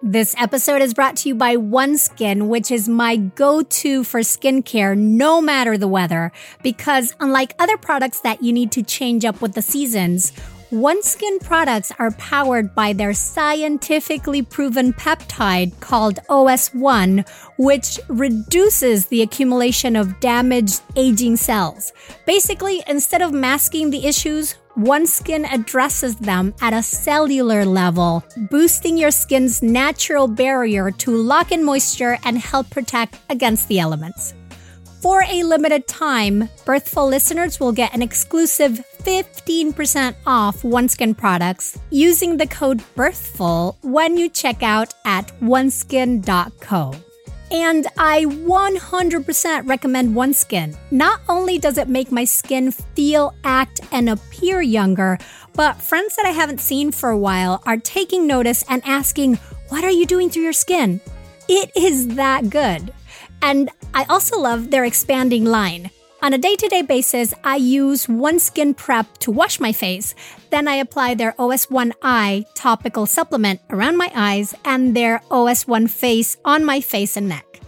This episode is brought to you by OneSkin, which is my go-to for skincare no matter the weather, because unlike other products that you need to change up with the seasons, OneSkin products are powered by their scientifically proven peptide called OS1, which reduces the accumulation of damaged aging cells. Basically, instead of masking the issues, OneSkin addresses them at a cellular level, boosting your skin's natural barrier to lock in moisture and help protect against the elements. For a limited time, Birthful listeners will get an exclusive 15% off OneSkin products using the code BIRTHFUL when you check out at oneskin.co. And I 100% recommend OneSkin. Not only does it make my skin feel, act, and appear younger, but friends that I haven't seen for a while are taking notice and asking, "What are you doing to your skin?" It is that good. And I also love their expanding line. On a day-to-day basis, I use OneSkin Prep to wash my face. Then I apply their OS1 Eye topical supplement around my eyes and their OS1 Face on my face and neck.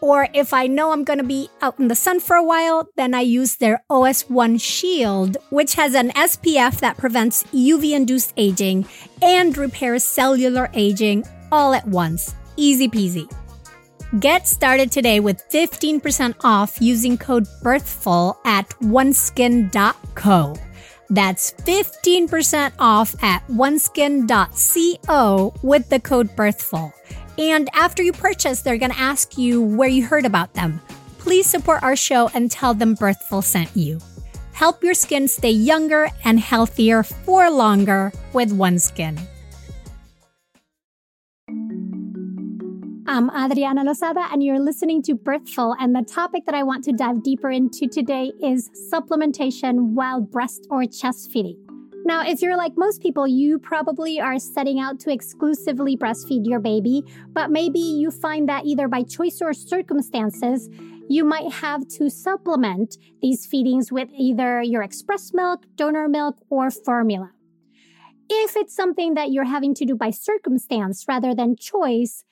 Or if I know I'm going to be out in the sun for a while, then I use their OS1 Shield, which has an SPF that prevents UV-induced aging and repairs cellular aging all at once. Easy peasy. Get started today with 15% off using code BIRTHFUL at oneskin.co. That's 15% off at oneskin.co with the code BIRTHFUL. And after you purchase, they're going to ask you where you heard about them. Please support our show and tell them BIRTHFUL sent you. Help your skin stay younger and healthier for longer with OneSkin. I'm Adriana Lozada, and you're listening to Birthful, and the topic that I want to dive deeper into today is supplementation while breast or chest feeding. Now, if you're like most people, you probably are setting out to exclusively breastfeed your baby, but maybe you find that either by choice or circumstances, you might have to supplement these feedings with either your express milk, donor milk, or formula. If it's something that you're having to do by circumstance rather than choice,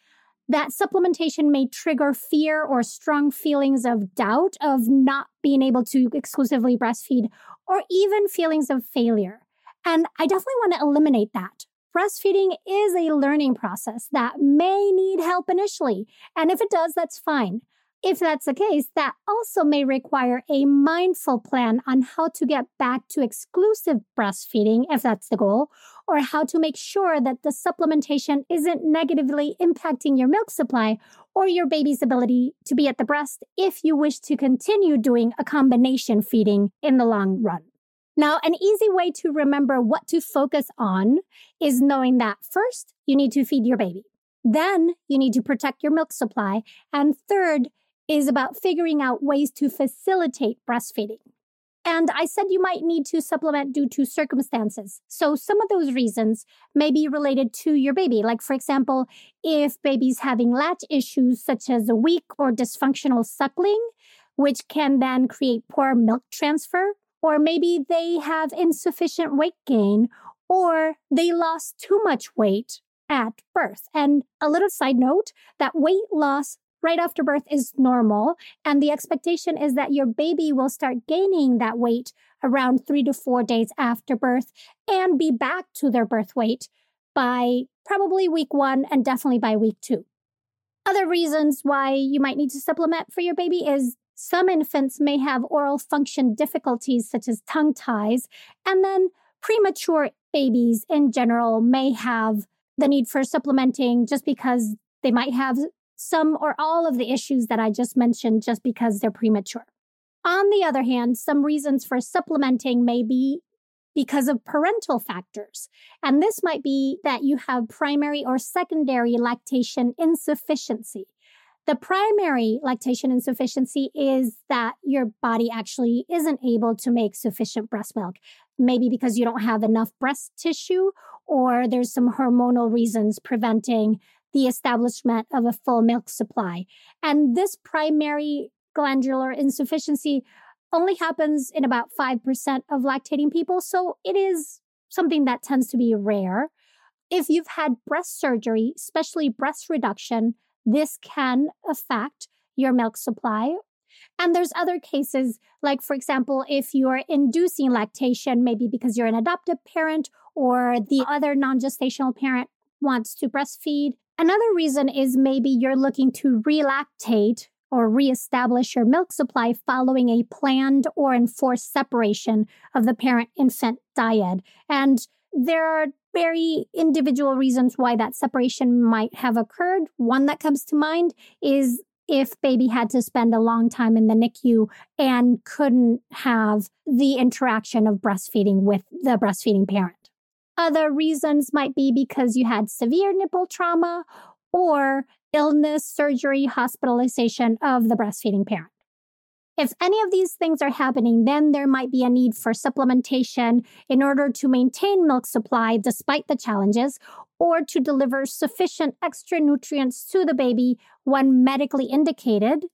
that supplementation may trigger fear or strong feelings of doubt of not being able to exclusively breastfeed, or even feelings of failure. And I definitely want to eliminate that. Breastfeeding is a learning process that may need help initially. And if it does, that's fine. If that's the case, that also may require a mindful plan on how to get back to exclusive breastfeeding, if that's the goal, or how to make sure that the supplementation isn't negatively impacting your milk supply or your baby's ability to be at the breast if you wish to continue doing a combination feeding in the long run. Now, an easy way to remember what to focus on is knowing that first, you need to feed your baby. Then you need to protect your milk supply. And third is about figuring out ways to facilitate breastfeeding. And I said you might need to supplement due to circumstances. So some of those reasons may be related to your baby. Like, for example, if baby's having latch issues such as a weak or dysfunctional suckling, which can then create poor milk transfer, or maybe they have insufficient weight gain, or they lost too much weight at birth. And a little side note, that weight loss right after birth is normal, and the expectation is that your baby will start gaining that weight around 3 to 4 days after birth and be back to their birth weight by probably week 1 and definitely by week 2. Other reasons why you might need to supplement for your baby is some infants may have oral function difficulties such as tongue ties, and then premature babies in general may have the need for supplementing just because they might have some or all of the issues that I just mentioned just because they're premature. On the other hand, some reasons for supplementing may be because of parental factors. And this might be that you have primary or secondary lactation insufficiency. The primary lactation insufficiency is that your body actually isn't able to make sufficient breast milk, maybe because you don't have enough breast tissue, or there's some hormonal reasons preventing the establishment of a full milk supply. And this primary glandular insufficiency only happens in about 5% of lactating people. So it is something that tends to be rare. If you've had breast surgery, especially breast reduction, this can affect your milk supply. And there's other cases, like, for example, if you're inducing lactation, maybe because you're an adoptive parent or the other non-gestational parent wants to breastfeed. Another reason is maybe you're looking to relactate or reestablish your milk supply following a planned or enforced separation of the parent-infant dyad. And there are very individual reasons why that separation might have occurred. One that comes to mind is if baby had to spend a long time in the NICU and couldn't have the interaction of breastfeeding with the breastfeeding parent. Other reasons might be because you had severe nipple trauma or illness, surgery, hospitalization of the breastfeeding parent. If any of these things are happening, then there might be a need for supplementation in order to maintain milk supply despite the challenges, or to deliver sufficient extra nutrients to the baby when medically indicated.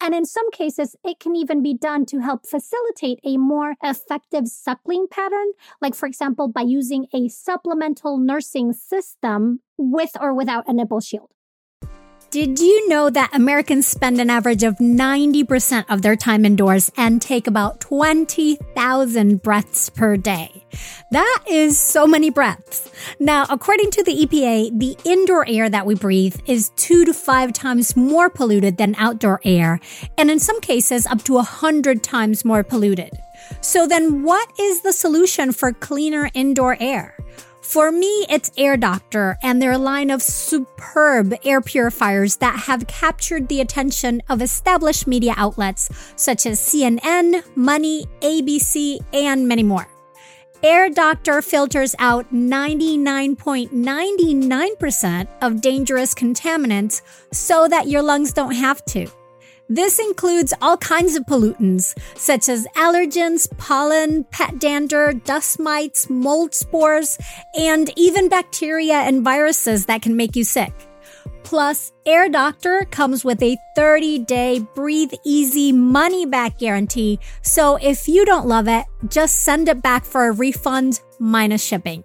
And in some cases, it can even be done to help facilitate a more effective suckling pattern, like, for example, by using a supplemental nursing system with or without a nipple shield. Did you know that Americans spend an average of 90% of their time indoors and take about 20,000 breaths per day? That is so many breaths. Now, according to the EPA, the indoor air that we breathe is 2 to 5 times more polluted than outdoor air, and in some cases, up to 100 times more polluted. So then what is the solution for cleaner indoor air? For me, it's Air Doctor and their line of superb air purifiers that have captured the attention of established media outlets such as CNN, Money, ABC, and many more. Air Doctor filters out 99.99% of dangerous contaminants so that your lungs don't have to. This includes all kinds of pollutants, such as allergens, pollen, pet dander, dust mites, mold spores, and even bacteria and viruses that can make you sick. Plus, Air Doctor comes with a 30-day breathe easy money-back guarantee, so if you don't love it, just send it back for a refund minus shipping.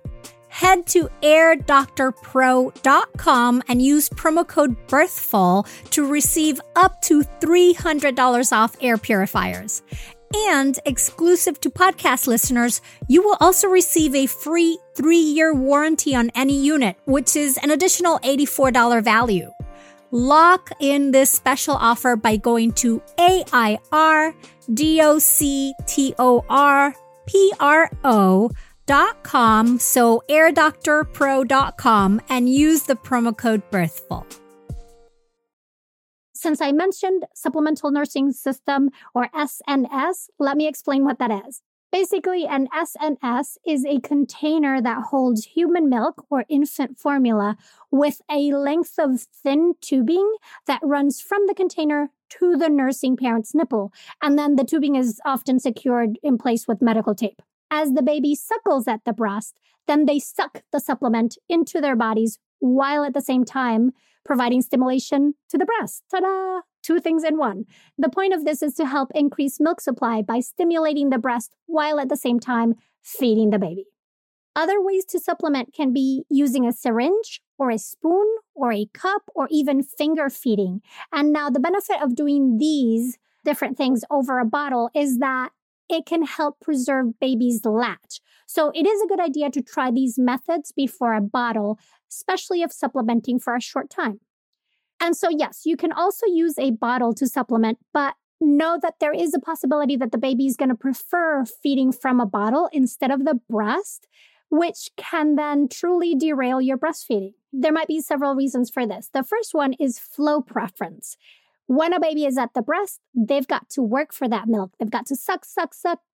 Head to airdoctorpro.com and use promo code BIRTHFUL to receive up to $300 off air purifiers. And exclusive to podcast listeners, you will also receive a free 3-year warranty on any unit, which is an additional $84 value. Lock in this special offer by going to airdoctorpro.com, so airdoctorpro.com, and use the promo code BIRTHFUL. Since I mentioned supplemental nursing system, or SNS, let me explain what that is. Basically, an SNS is a container that holds human milk or infant formula with a length of thin tubing that runs from the container to the nursing parent's nipple, and then the tubing is often secured in place with medical tape. As the baby suckles at the breast, then they suck the supplement into their bodies while at the same time providing stimulation to the breast. Ta-da! 2 things in 1. The point of this is to help increase milk supply by stimulating the breast while at the same time feeding the baby. Other ways to supplement can be using a syringe or a spoon or a cup or even finger feeding. And now the benefit of doing these different things over a bottle is that it can help preserve baby's latch. So it is a good idea to try these methods before a bottle, especially if supplementing for a short time. And so, yes, you can also use a bottle to supplement, but know that there is a possibility that the baby is going to prefer feeding from a bottle instead of the breast, which can then truly derail your breastfeeding. There might be several reasons for this. The first one is flow preference. When a baby is at the breast, they've got to work for that milk. They've got to suck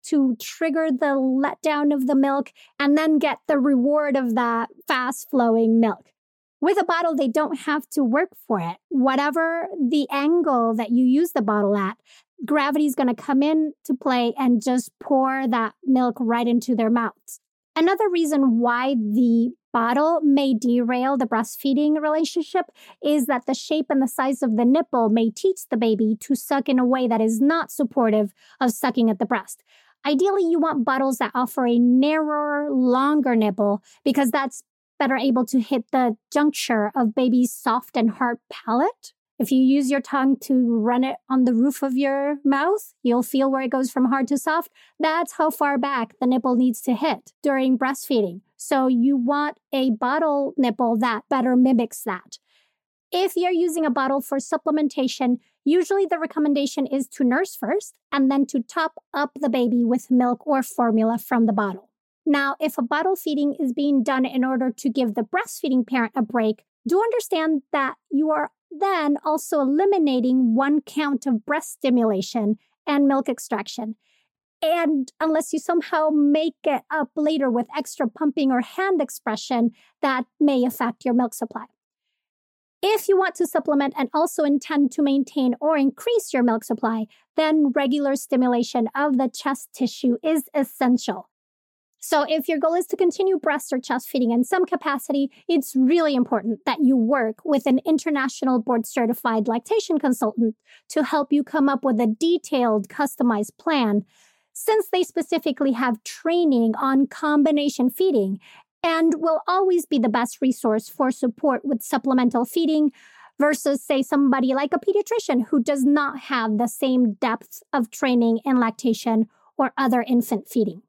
to trigger the letdown of the milk and then get the reward of that fast-flowing milk. With a bottle, they don't have to work for it. Whatever the angle that you use the bottle at, gravity is going to come in to play and just pour that milk right into their mouths. Another reason why the bottle may derail the breastfeeding relationship is that the shape and the size of the nipple may teach the baby to suck in a way that is not supportive of sucking at the breast. Ideally, you want bottles that offer a narrower, longer nipple because that's that are able to hit the juncture of baby's soft and hard palate. If you use your tongue to run it on the roof of your mouth, you'll feel where it goes from hard to soft. That's how far back the nipple needs to hit during breastfeeding. So you want a bottle nipple that better mimics that. If you're using a bottle for supplementation, usually the recommendation is to nurse first and then to top up the baby with milk or formula from the bottle. Now, if a bottle feeding is being done in order to give the breastfeeding parent a break, do understand that you are then also eliminating one count of breast stimulation and milk extraction. And unless you somehow make it up later with extra pumping or hand expression, that may affect your milk supply. If you want to supplement and also intend to maintain or increase your milk supply, then regular stimulation of the chest tissue is essential. So if your goal is to continue breast or chest feeding in some capacity, it's really important that you work with an international board-certified lactation consultant to help you come up with a detailed, customized plan, since they specifically have training on combination feeding and will always be the best resource for support with supplemental feeding versus, say, somebody like a pediatrician who does not have the same depth of training in lactation or other infant feeding.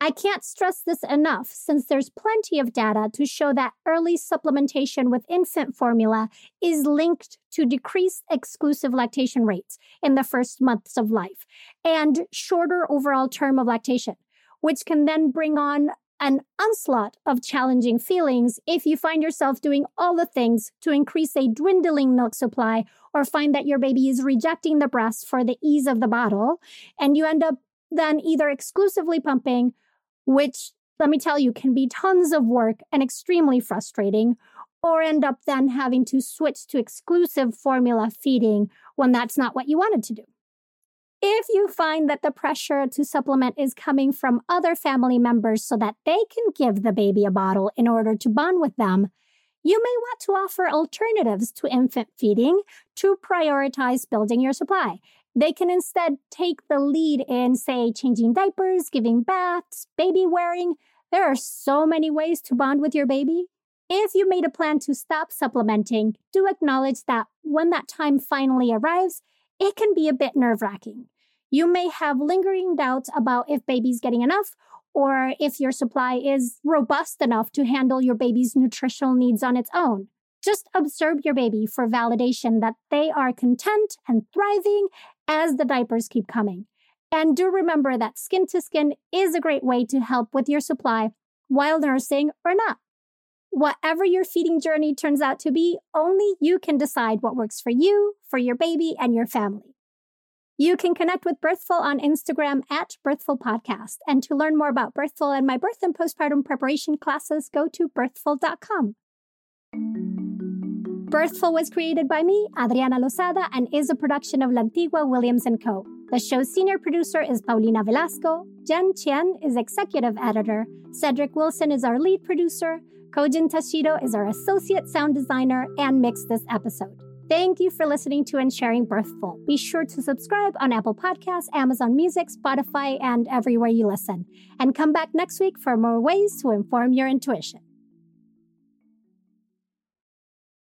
I can't stress this enough, since there's plenty of data to show that early supplementation with infant formula is linked to decreased exclusive lactation rates in the first months of life and shorter overall term of lactation, which can then bring on an onslaught of challenging feelings if you find yourself doing all the things to increase a dwindling milk supply or find that your baby is rejecting the breast for the ease of the bottle, and you end up then either exclusively pumping, which, let me tell you, can be tons of work and extremely frustrating, or end up then having to switch to exclusive formula feeding when that's not what you wanted to do. If you find that the pressure to supplement is coming from other family members so that they can give the baby a bottle in order to bond with them, you may want to offer alternatives to infant feeding to prioritize building your supply. They can instead take the lead in, say, changing diapers, giving baths, baby wearing. There are so many ways to bond with your baby. If you made a plan to stop supplementing, do acknowledge that when that time finally arrives, it can be a bit nerve-wracking. You may have lingering doubts about if baby's getting enough or if your supply is robust enough to handle your baby's nutritional needs on its own. Just observe your baby for validation that they are content and thriving as the diapers keep coming. And do remember that skin to skin is a great way to help with your supply while nursing or not. Whatever your feeding journey turns out to be, only you can decide what works for you, for your baby, and your family. You can connect with Birthful on Instagram at Birthful Podcast. And to learn more about Birthful and my birth and postpartum preparation classes, go to birthful.com. Birthful was created by me, Adriana Lozada, and is a production of La Antigua Williams & Co. The show's senior producer is Paulina Velasco, Jen Chen is executive editor, Cedric Wilson is our lead producer, Kojin Tashiro is our associate sound designer, and mixed this episode. Thank you for listening to and sharing Birthful. Be sure to subscribe on Apple Podcasts, Amazon Music, Spotify, and everywhere you listen. And come back next week for more ways to inform your intuition.